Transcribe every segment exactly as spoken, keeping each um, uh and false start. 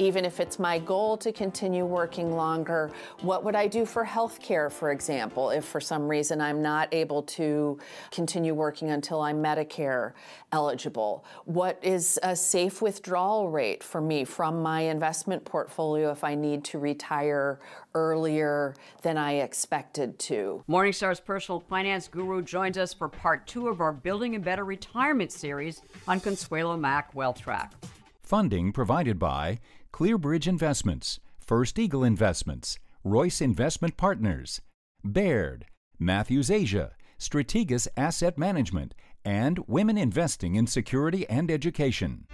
Even if it's my goal to continue working longer, what would I do for health care, for example, if for some reason I'm not able to continue working until I'm Medicare eligible? What is a safe withdrawal rate for me from my investment portfolio if I need to retire earlier than I expected to? Morningstar's personal finance guru joins us for part two of our Building a Better Retirement series on Consuelo Mack WealthTrack. Funding provided by Clearbridge Investments, First Eagle Investments, Royce Investment Partners, Baird, Matthews Asia, Strategus Asset Management, and Women Investing in Security and Education.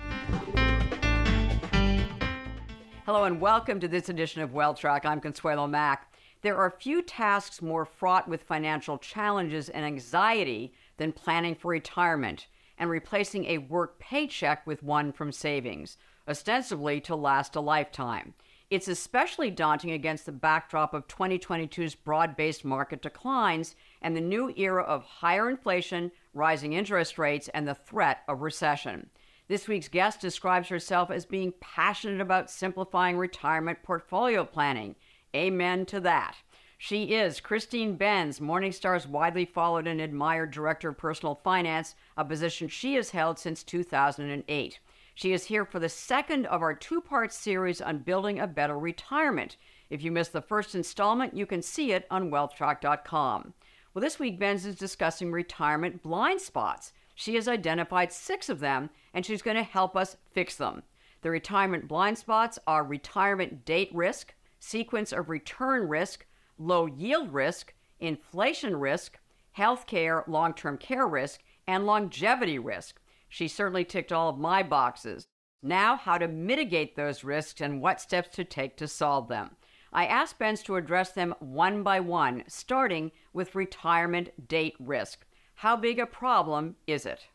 Hello and welcome to this edition of WealthTrack. I'm Consuelo Mack. There are few tasks more fraught with financial challenges and anxiety than planning for retirement and replacing a work paycheck with one from savings, ostensibly to last a lifetime. It's especially daunting against the backdrop of twenty twenty-two's broad-based market declines and the new era of higher inflation, rising interest rates, and the threat of recession. This week's guest describes herself as being passionate about simplifying retirement portfolio planning. Amen to that. She is Christine Benz, Morningstar's widely followed and admired Director of Personal Finance, a position she has held since two thousand eight. She is here for the second of our two-part series on building a better retirement. If you missed the first installment, you can see it on wealth track dot com. Well, this week, Benz is discussing retirement blind spots. She has identified six of them, and she's going to help us fix them. The retirement blind spots are retirement date risk, sequence of return risk, low yield risk, inflation risk, healthcare, long-term care risk, and longevity risk. She certainly ticked all of my boxes. Now, how to mitigate those risks and what steps to take to solve them. I asked Benz to address them one by one, starting with retirement date risk. How big a problem is it?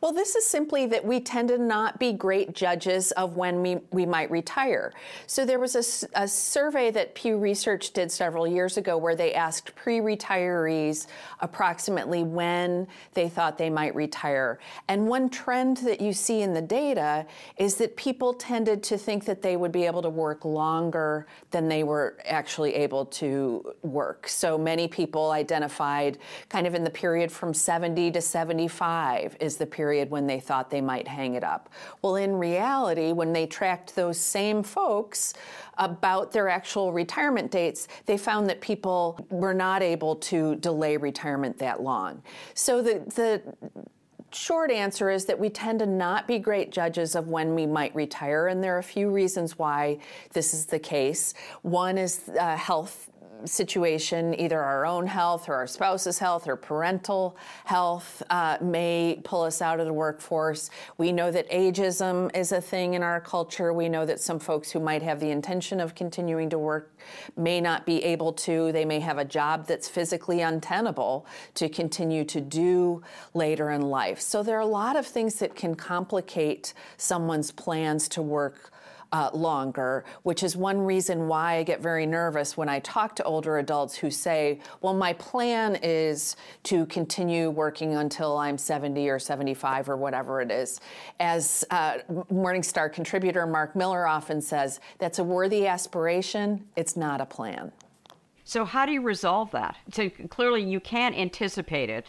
Well, this is simply that we tend to not be great judges of when we, we might retire. So there was a, a survey that Pew Research did several years ago where they asked pre-retirees approximately when they thought they might retire. And one trend that you see in the data is that people tended to think that they would be able to work longer than they were actually able to work. So many people identified kind of in the period from seventy to seventy-five is the period when they thought they might hang it up. Well, in reality, when they tracked those same folks about their actual retirement dates, they found that people were not able to delay retirement that long. So the the short answer is that we tend to not be great judges of when we might retire, and there are a few reasons why this is the case. One is uh, health situation, either our own health or our spouse's health or parental health uh, may pull us out of the workforce. We know that ageism is a thing in our culture. We know that some folks who might have the intention of continuing to work may not be able to. They may have a job that's physically untenable to continue to do later in life. So there are a lot of things that can complicate someone's plans to work Uh, longer, which is one reason why I get very nervous when I talk to older adults who say, well, my plan is to continue working until I'm seventy or seventy-five or whatever it is. As uh, Morningstar contributor Mark Miller often says, that's a worthy aspiration. It's not a plan. So how do you resolve that? So clearly you can't anticipate it.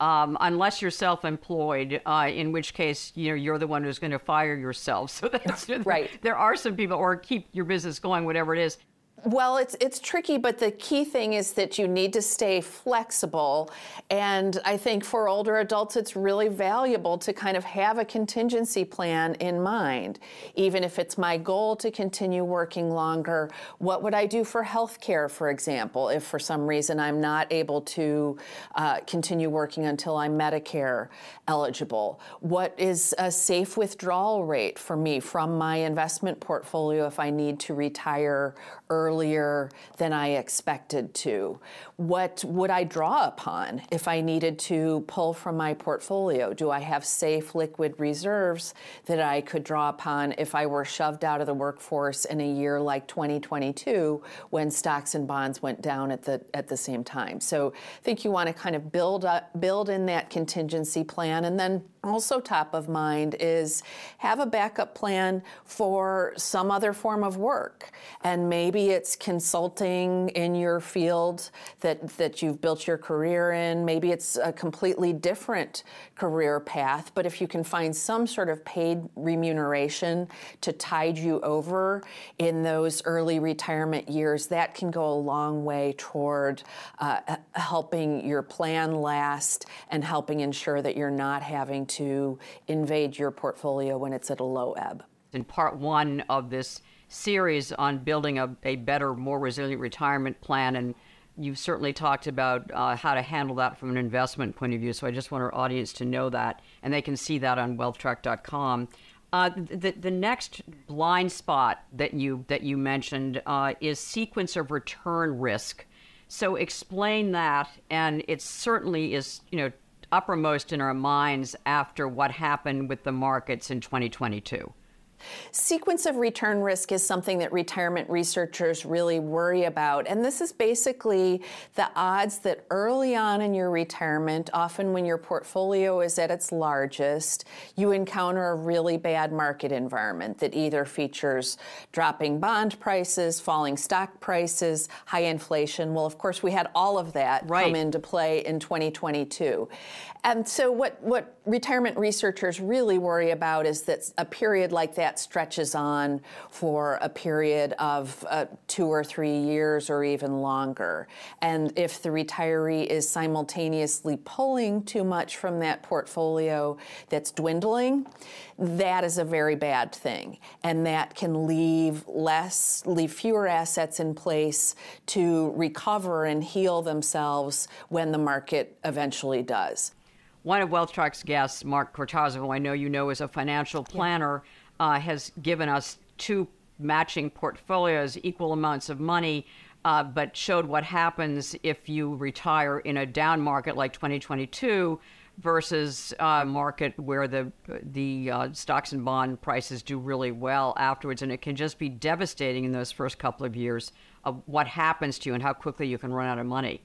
Um, unless you're self-employed, uh, in which case, you know, you're the one who's going to fire yourself. So that's right. There are some people, or keep your business going, whatever it is. Well, it's it's tricky, but the key thing is that you need to stay flexible. And I think for older adults, it's really valuable to kind of have a contingency plan in mind. Even if it's my goal to continue working longer, what would I do for health care, for example, if for some reason I'm not able to uh, continue working until I'm Medicare eligible? What is a safe withdrawal rate for me from my investment portfolio if I need to retire early? earlier than I expected to? What would I draw upon if I needed to pull from my portfolio? Do I have safe liquid reserves that I could draw upon if I were shoved out of the workforce in a year like twenty twenty-two when stocks and bonds went down at the at the same time? So I think you want to kind of build up, build in that contingency plan, and then also top of mind is have a backup plan for some other form of work. And maybe it's consulting in your field that, that you've built your career in. Maybe it's a completely different career path. But if you can find some sort of paid remuneration to tide you over in those early retirement years, that can go a long way toward uh, helping your plan last and helping ensure that you're not having to to invade your portfolio when it's at a low ebb. In part one of this series on building a, a better, more resilient retirement plan, and you've certainly talked about uh, how to handle that from an investment point of view, so I just want our audience to know that, and they can see that on wealth track dot com. Uh, the, the next blind spot that you, that you mentioned uh, is sequence of return risk. So explain that, and it certainly is, you know, uppermost in our minds after what happened with the markets in twenty twenty-two. Sequence of return risk is something that retirement researchers really worry about. And this is basically the odds that early on in your retirement, often when your portfolio is at its largest, you encounter a really bad market environment that either features dropping bond prices, falling stock prices, high inflation. Well, of course, we had all of that right. come into play in twenty twenty-two. And so what, what retirement researchers really worry about is that a period like that that stretches on for a period of uh, two or three years or even longer. And if the retiree is simultaneously pulling too much from that portfolio that's dwindling, that is a very bad thing. And that can leave less, leave fewer assets in place to recover and heal themselves when the market eventually does. One of WealthTrack's guests, Mark Cortazzo, who I know you know is a financial planner, yeah. Uh, has given us two matching portfolios, equal amounts of money, uh, but showed what happens if you retire in a down market like twenty twenty-two versus a market where the the uh, stocks and bond prices do really well afterwards. And it can just be devastating in those first couple of years of what happens to you and how quickly you can run out of money.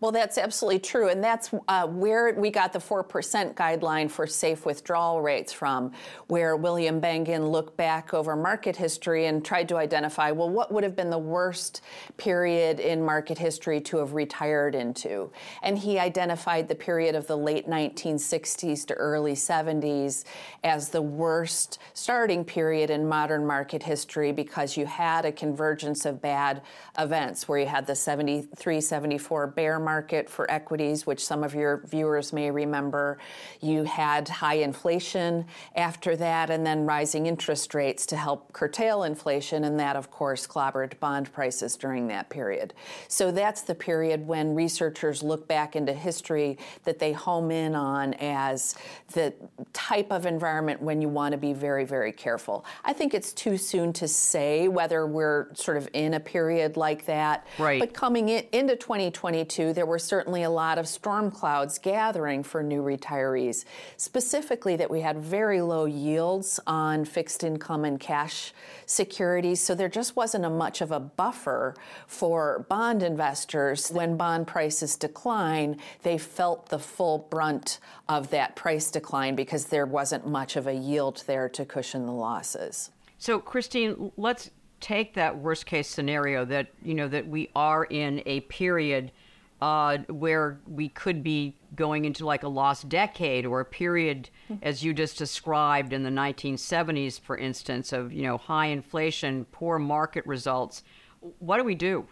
Well, that's absolutely true. And that's uh, where we got the four percent guideline for safe withdrawal rates from, where William Bengen looked back over market history and tried to identify, well, what would have been the worst period in market history to have retired into? And he identified the period of the late nineteen sixties to early seventies as the worst starting period in modern market history because you had a convergence of bad events where you had the seventy-three seventy-four bear market for equities, which some of your viewers may remember. You had high inflation after that, and then rising interest rates to help curtail inflation, and that, of course, clobbered bond prices during that period. So that's the period when researchers look back into history that they home in on as the type of environment when you want to be very, very careful. I think it's too soon to say whether we're sort of in a period like that, right. but coming in, into twenty twenty-two, there were certainly a lot of storm clouds gathering for new retirees, specifically that we had very low yields on fixed income and cash securities. So there just wasn't a much of a buffer for bond investors. When bond prices decline, they felt the full brunt of that price decline because there wasn't much of a yield there to cushion the losses. So, Christine, let's take that worst case scenario that, you know, that we are in a period Uh, where we could be going into like a lost decade or a period, mm-hmm. as you just described in the nineteen seventies, for instance, of, you know, high inflation, poor market results. what do we do?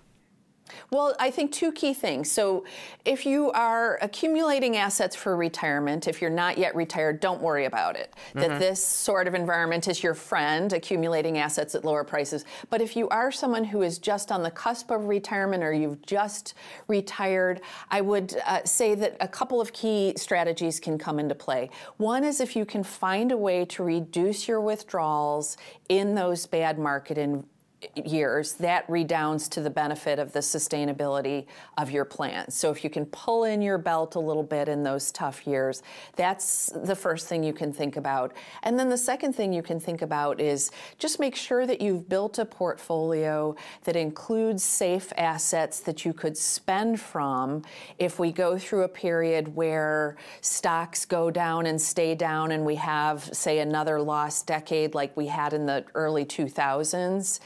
Well, I think two key things. So if you are accumulating assets for retirement, if you're not yet retired, don't worry about it. Mm-hmm. That this sort of environment is your friend, accumulating assets at lower prices. But if you are someone who is just on the cusp of retirement or you've just retired, I would uh, say that a couple of key strategies can come into play. One is if you can find a way to reduce your withdrawals in those bad market environments. Years, that redounds to the benefit of the sustainability of your plan. So if you can pull in your belt a little bit in those tough years, that's the first thing you can think about. And then the second thing you can think about is just make sure that you've built a portfolio that includes safe assets that you could spend from if we go through a period where stocks go down and stay down and we have, say, another lost decade like we had in the early two thousands.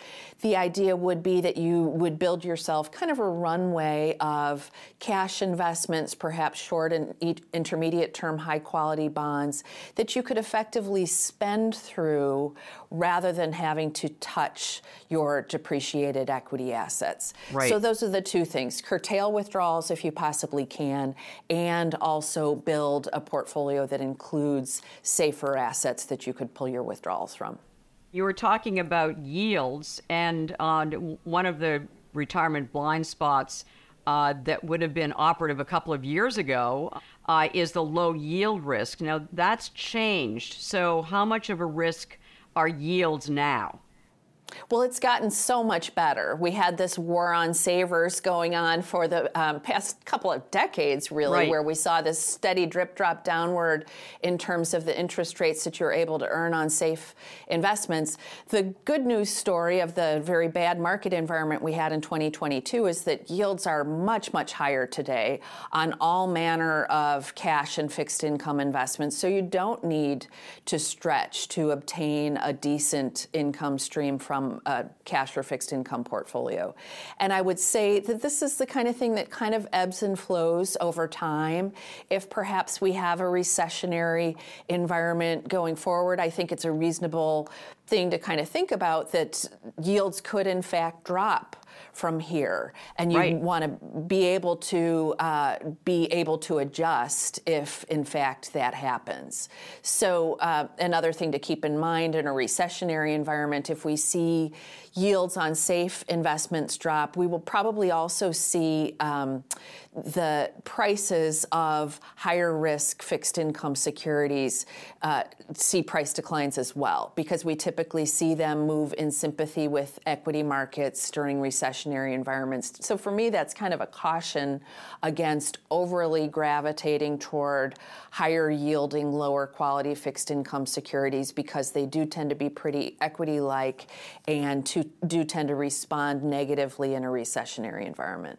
The idea would be that you would build yourself kind of a runway of cash investments, perhaps short and intermediate term high quality bonds that you could effectively spend through rather than having to touch your depreciated equity assets. Right. So those are the two things. Curtail withdrawals if you possibly can, and also build a portfolio that includes safer assets that you could pull your withdrawals from. You were talking about yields, and uh, one of the retirement blind spots uh, that would have been operative a couple of years ago uh, is the low yield risk. Now, that's changed. So how much of a risk are yields now? Well, it's gotten so much better. We had this war on savers going on for the um, past couple of decades, really, right. where we saw this steady drip drop downward in terms of the interest rates that you're able to earn on safe investments. The good news story of the very bad market environment we had in twenty twenty-two is that yields are much, much higher today on all manner of cash and fixed income investments. So you don't need to stretch to obtain a decent income stream from a cash or fixed income portfolio. And I would say that this is the kind of thing that kind of ebbs and flows over time. If perhaps we have a recessionary environment going forward, I think it's a reasonable thing to kind of think about that yields could in fact drop from here, and you right. want to be able to uh, be able to adjust if in fact that happens. So uh, another thing to keep in mind in a recessionary environment, if we see yields on safe investments drop, we will probably also see um, the prices of higher risk fixed income securities uh, see price declines as well, because we typically see them move in sympathy with equity markets during recessionary environments. So for me, that's kind of a caution against overly gravitating toward higher yielding, lower quality fixed income securities, because they do tend to be pretty equity-like and to, do tend to respond negatively in a recessionary environment.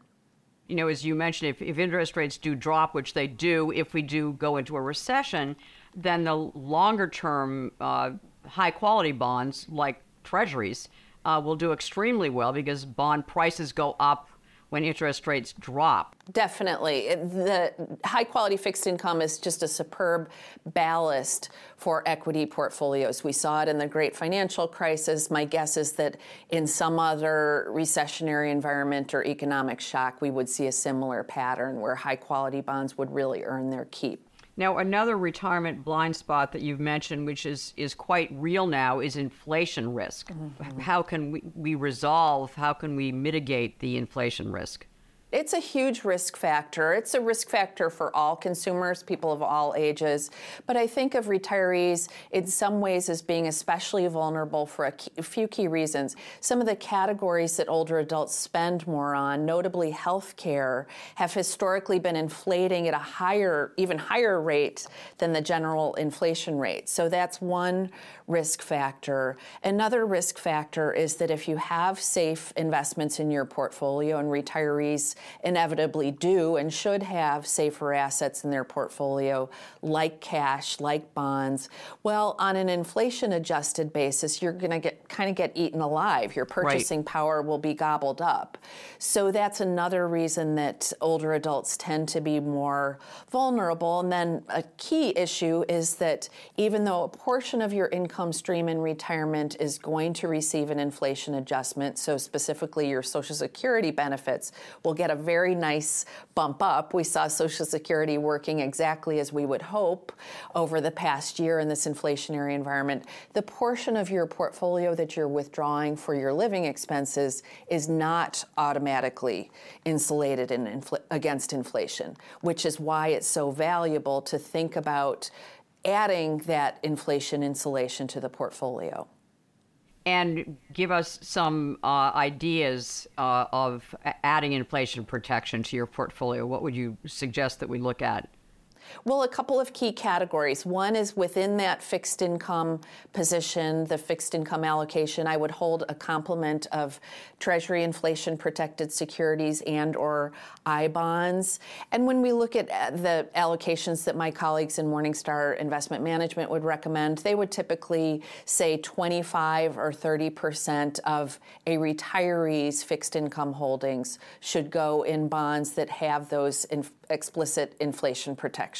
You know, as you mentioned, if, if interest rates do drop, which they do, if we do go into a recession, then the longer-term uh, high-quality bonds, like treasuries, uh, will do extremely well because bond prices go up when interest rates drop. Definitely. The high-quality fixed income is just a superb ballast for equity portfolios. We saw it in the great financial crisis. My guess is that in some other recessionary environment or economic shock, we would see a similar pattern where high-quality bonds would really earn their keep. Now, another retirement blind spot that you've mentioned, which is, is quite real now, is inflation risk. Mm-hmm. How can we, we resolve, how can we mitigate the inflation risk? It's a huge risk factor. It's a risk factor for all consumers, people of all ages. But I think of retirees in some ways as being especially vulnerable for a, key, a few key reasons. Some of the categories that older adults spend more on, notably healthcare, have historically been inflating at a higher, even higher rate than the general inflation rate. So that's one risk factor. Another risk factor is that if you have safe investments in your portfolio, and retirees inevitably do and should have safer assets in their portfolio, like cash, like bonds. Well, on an inflation-adjusted basis, you're going to get kind of get eaten alive. Your purchasing right. power will be gobbled up. So that's another reason that older adults tend to be more vulnerable. And then a key issue is that even though a portion of your income stream in retirement is going to receive an inflation adjustment, so specifically your Social Security benefits will get a very nice bump up. We saw Social Security working exactly as we would hope over the past year in this inflationary environment. The portion of your portfolio that you're withdrawing for your living expenses is not automatically insulated in infl- against inflation, which is why it's so valuable to think about adding that inflation insulation to the portfolio. And give us some uh, ideas uh, of adding inflation protection to your portfolio. What would you suggest that we look at? Well, a couple of key categories. One is within that fixed income position, the fixed income allocation, I would hold a complement of Treasury inflation protected securities and or I bonds. And when we look at the allocations that my colleagues in Morningstar Investment Management would recommend, they would typically say twenty-five or thirty percent of a retiree's fixed income holdings should go in bonds that have those inf- explicit inflation protection.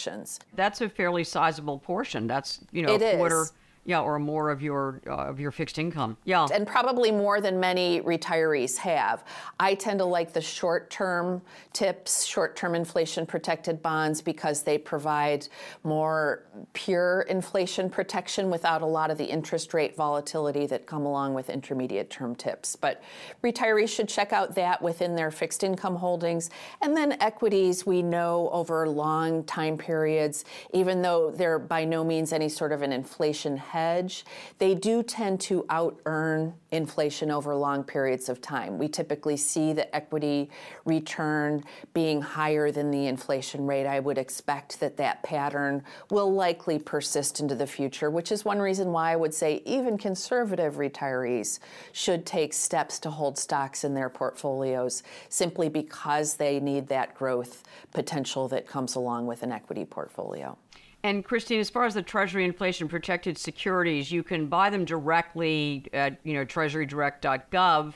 That's a fairly sizable portion. That's, you know, it a quarter, is. yeah, or more of your uh, of your fixed income. Yeah, and probably more than many retirees have. I tend to like the short-term TIPS, short-term inflation-protected bonds, because they provide more pure inflation protection without a lot of the interest rate volatility that come along with intermediate-term TIPS. But retirees should check out that within their fixed income holdings. And then equities, we know over long time periods, even though they're by no means any sort of an inflation hedge, they do tend to out-earn inflation over long periods of time. We typically see the equity return being higher than the inflation rate. I would expect that that pattern will likely persist into the future, which is one reason why I would say even conservative retirees should take steps to hold stocks in their portfolios, simply because they need that growth potential that comes along with an equity portfolio. And Christine, as far as the Treasury inflation protected securities, you can buy them directly at, you know, Treasury Direct dot gov,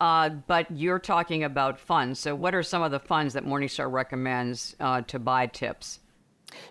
uh, but you're talking about funds. So what are some of the funds that Morningstar recommends uh, to buy TIPS?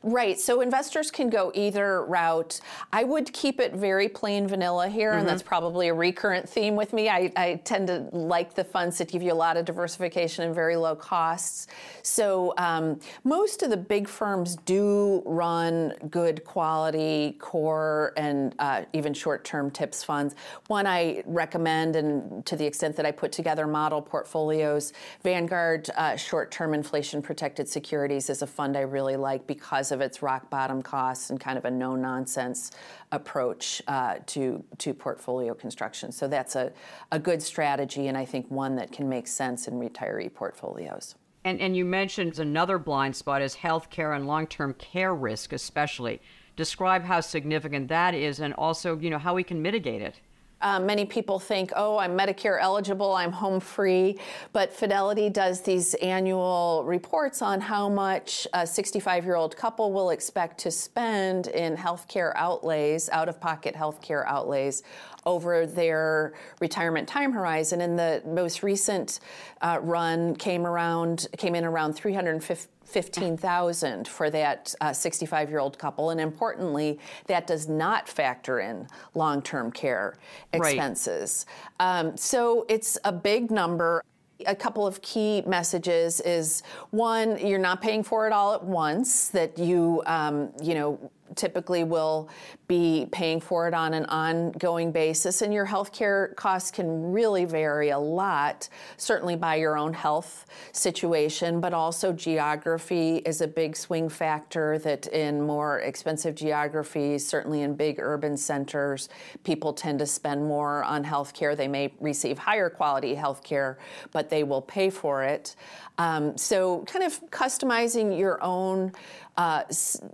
Right. So investors can go either route. I would keep it very plain vanilla here, mm-hmm. and that's probably a recurrent theme with me. I, I tend to like the funds that give you a lot of diversification and very low costs. So um, most of the big firms do run good quality core and uh, even short-term TIPS funds. One I recommend, and to the extent that I put together model portfolios, Vanguard uh, short-term inflation-protected securities is a fund I really like because of its rock bottom costs and kind of a no nonsense approach uh, to to portfolio construction. So that's a, a good strategy, and I think one that can make sense in retiree portfolios. And and you mentioned another blind spot is healthcare and long-term care risk, especially. Describe how significant that is, and also, you know, how we can mitigate it. Uh, many people think, oh, I'm Medicare eligible, I'm home free, but Fidelity does these annual reports on how much a sixty-five-year-old couple will expect to spend in healthcare outlays, out-of-pocket healthcare outlays, over their retirement time horizon. And the most recent uh, run came around, came in around three hundred fifty. fifteen thousand for that uh, sixty-five-year-old couple, and importantly, that does not factor in long-term care expenses. Right. Um, so it's a big number. A couple of key messages is, one, you're not paying for it all at once, that you, um, you know, typically will be paying for it on an ongoing basis, and your healthcare costs can really vary a lot, certainly by your own health situation, but also geography is a big swing factor, that in more expensive geographies, certainly in big urban centers, people tend to spend more on healthcare. They may receive higher quality healthcare, but they will pay for it. Um, so kind of customizing your own Uh,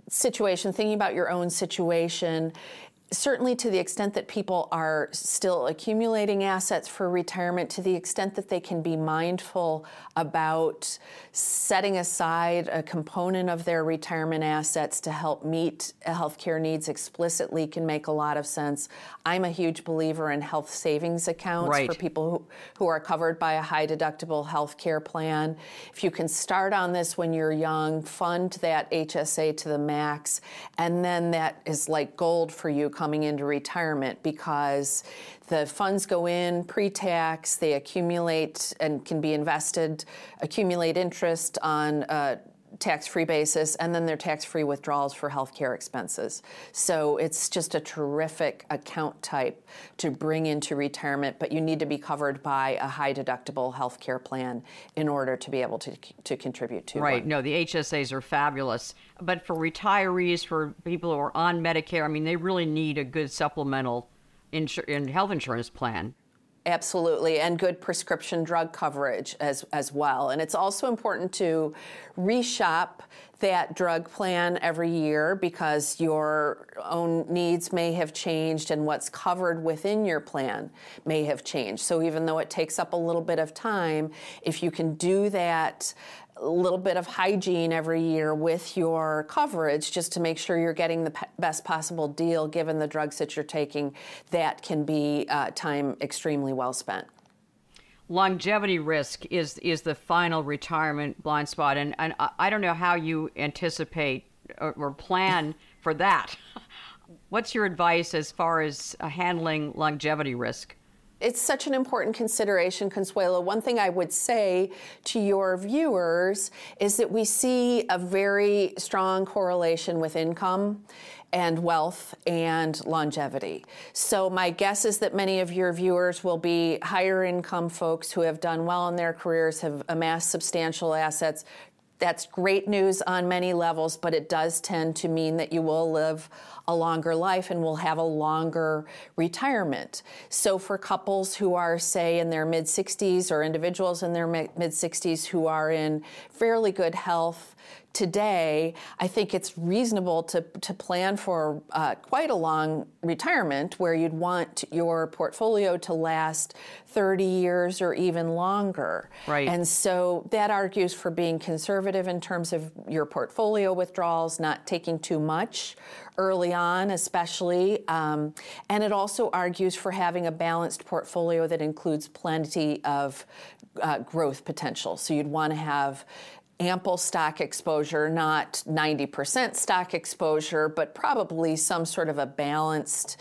situation, thinking about your own situation. certainly to the extent that people are still accumulating assets for retirement, to the extent that they can be mindful about setting aside a component of their retirement assets to help meet healthcare needs explicitly can make a lot of sense. I'm a huge believer in health savings accounts right. for people who, who are covered by a high deductible healthcare plan. If you can start on this when you're young, fund that H S A to the max, and then that is like gold for you coming into retirement, because the funds go in pre-tax, they accumulate and can be invested, accumulate interest on a tax-free basis, and then they're tax-free withdrawals for healthcare expenses. So it's just a terrific account type to bring into retirement, but you need to be covered by a high deductible healthcare plan in order to be able to to contribute to right. one. No, the H S As are fabulous, but for retirees, for people who are on Medicare, I mean, they really need a good supplemental insur- and health insurance plan. Absolutely, and good prescription drug coverage as, as well. And it's also important to reshop that drug plan every year, because your own needs may have changed and what's covered within your plan may have changed. So even though it takes up a little bit of time, if you can do that little bit of hygiene every year with your coverage just to make sure you're getting the p- best possible deal given the drugs that you're taking, that can be uh, time extremely well spent. Longevity risk is is the final retirement blind spot, and, and I don't know how you anticipate or, or plan for that. What's your advice as far as handling longevity risk? It's such an important consideration, Consuelo. One thing I would say to your viewers is that we see a very strong correlation with income and wealth and longevity. So my guess is that many of your viewers will be higher income folks who have done well in their careers, have amassed substantial assets. That's great news on many levels, but it does tend to mean that you will live a longer life and will have a longer retirement. So for couples who are, say, in their mid-sixties, or individuals in their mid-sixties who are in fairly good health today, I think it's reasonable to, to plan for uh, quite a long retirement, where you'd want your portfolio to last thirty years or even longer. Right. And so that argues for being conservative in terms of your portfolio withdrawals, not taking too much early on, especially. Um, and it also argues for having a balanced portfolio that includes plenty of uh, growth potential. So you'd want to have ample stock exposure, not ninety percent stock exposure, but probably some sort of a balanced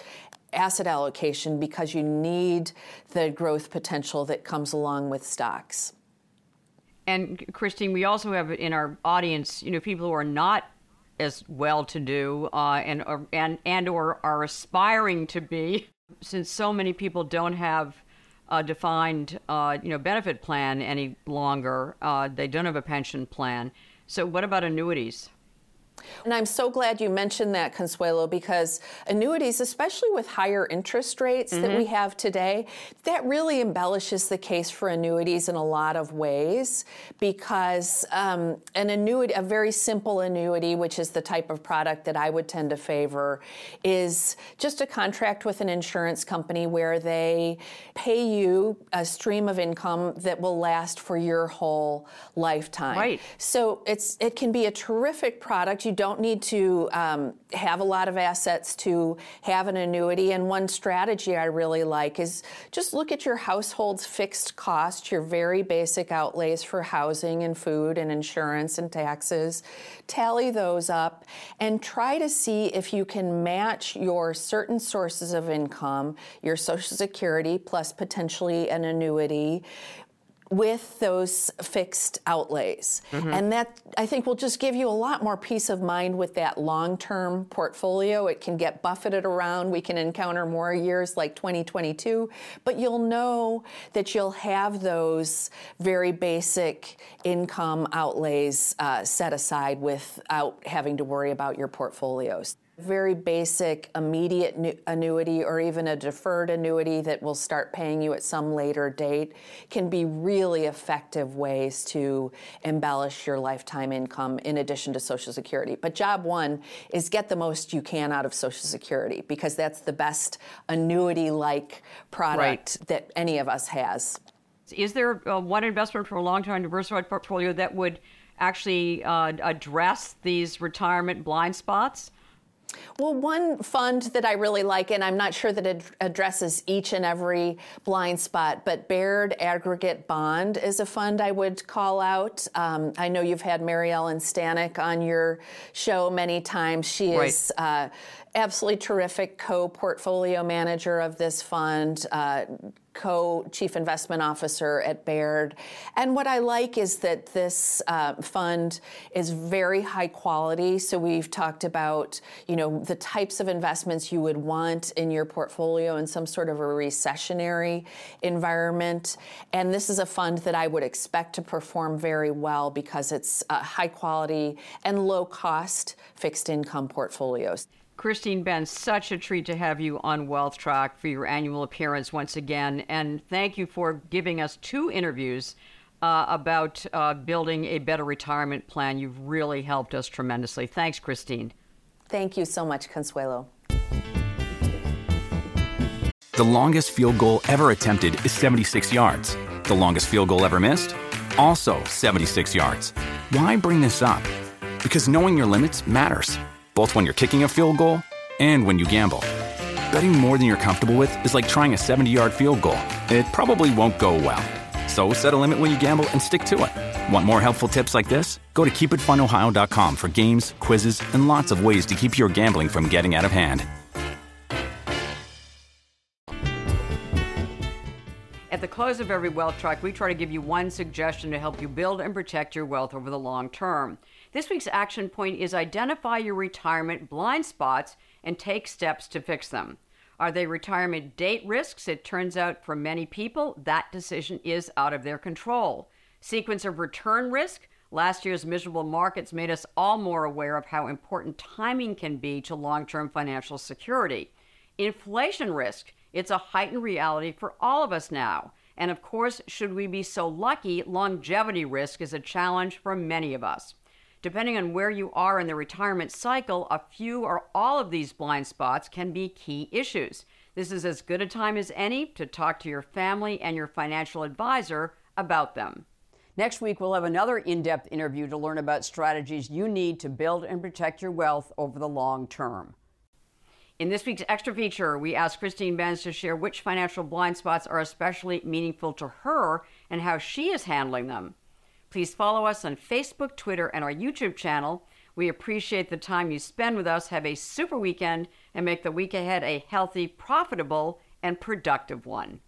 asset allocation, because you need the growth potential that comes along with stocks. And Christine, we also have in our audience, you know, people who are not as well-to-do uh, and or, and and or are aspiring to be, since so many people don't have a defined, uh, you know, benefit plan any longer. Uh, they don't have a pension plan. So what about annuities? And I'm so glad you mentioned that, Consuelo, because annuities, especially with higher interest rates mm-hmm. that we have today, that really embellishes the case for annuities in a lot of ways, because um, an annuity, a very simple annuity, which is the type of product that I would tend to favor, is just a contract with an insurance company where they pay you a stream of income that will last for your whole lifetime. Right. So it's it can be a terrific product. You You don't need to um, have a lot of assets to have an annuity. And one strategy I really like is just look at your household's fixed cost, your very basic outlays for housing and food and insurance and taxes, tally those up, and try to see if you can match your certain sources of income, your Social Security plus potentially an annuity, with those fixed outlays. Mm-hmm. And that, I think, will just give you a lot more peace of mind with that long-term portfolio. It can get buffeted around. We can encounter more years like twenty twenty-two, but you'll know that you'll have those very basic income outlays uh, set aside without having to worry about your portfolios. very basic immediate annuity or even a deferred annuity that will start paying you at some later date can be really effective ways to embellish your lifetime income in addition to Social Security. But job one is get the most you can out of Social Security, because that's the best annuity-like product right. that any of us has. Is there uh, one investment for a long-term diversified portfolio that would actually uh, address these retirement blind spots? Well, one fund that I really like, and I'm not sure that it addresses each and every blind spot, but Baird Aggregate Bond is a fund I would call out. Um, I know you've had Mary Ellen Stanek on your show many times. She right. is uh, absolutely terrific co-portfolio manager of this fund, uh, co-chief investment officer at Baird. And what I like is that this uh, fund is very high quality. So we've talked about, you know, the types of investments you would want in your portfolio in some sort of a recessionary environment. And this is a fund that I would expect to perform very well because it's uh, high quality and low cost fixed income portfolios. Christine Benz, such a treat to have you on WealthTrack for your annual appearance once again. And thank you for giving us two interviews uh, about uh, building a better retirement plan. You've really helped us tremendously. Thanks, Christine. Thank you so much, Consuelo. The longest field goal ever attempted is seventy-six yards. The longest field goal ever missed? Also seventy-six yards. Why bring this up? Because knowing your limits matters, both when you're kicking a field goal and when you gamble. Betting more than you're comfortable with is like trying a seventy-yard field goal. It probably won't go well. So set a limit when you gamble and stick to it. Want more helpful tips like this? Go to Keep It Fun Ohio dot com for games, quizzes, and lots of ways to keep your gambling from getting out of hand. At the close of every Wealth Track, we try to give you one suggestion to help you build and protect your wealth over the long term. This week's action point is identify your retirement blind spots and take steps to fix them. Are they retirement date risks? It turns out for many people, that decision is out of their control. Sequence of return risk? Last year's miserable markets made us all more aware of how important timing can be to long-term financial security. Inflation risk? It's a heightened reality for all of us now. And of course, should we be so lucky, longevity risk is a challenge for many of us. Depending on where you are in the retirement cycle, a few or all of these blind spots can be key issues. This is as good a time as any to talk to your family and your financial advisor about them. Next week, we'll have another in-depth interview to learn about strategies you need to build and protect your wealth over the long term. In this week's extra feature, we asked Christine Benz to share which financial blind spots are especially meaningful to her and how she is handling them. Please follow us on Facebook, Twitter, and our YouTube channel. We appreciate the time you spend with us. Have a super weekend and make the week ahead a healthy, profitable, and productive one.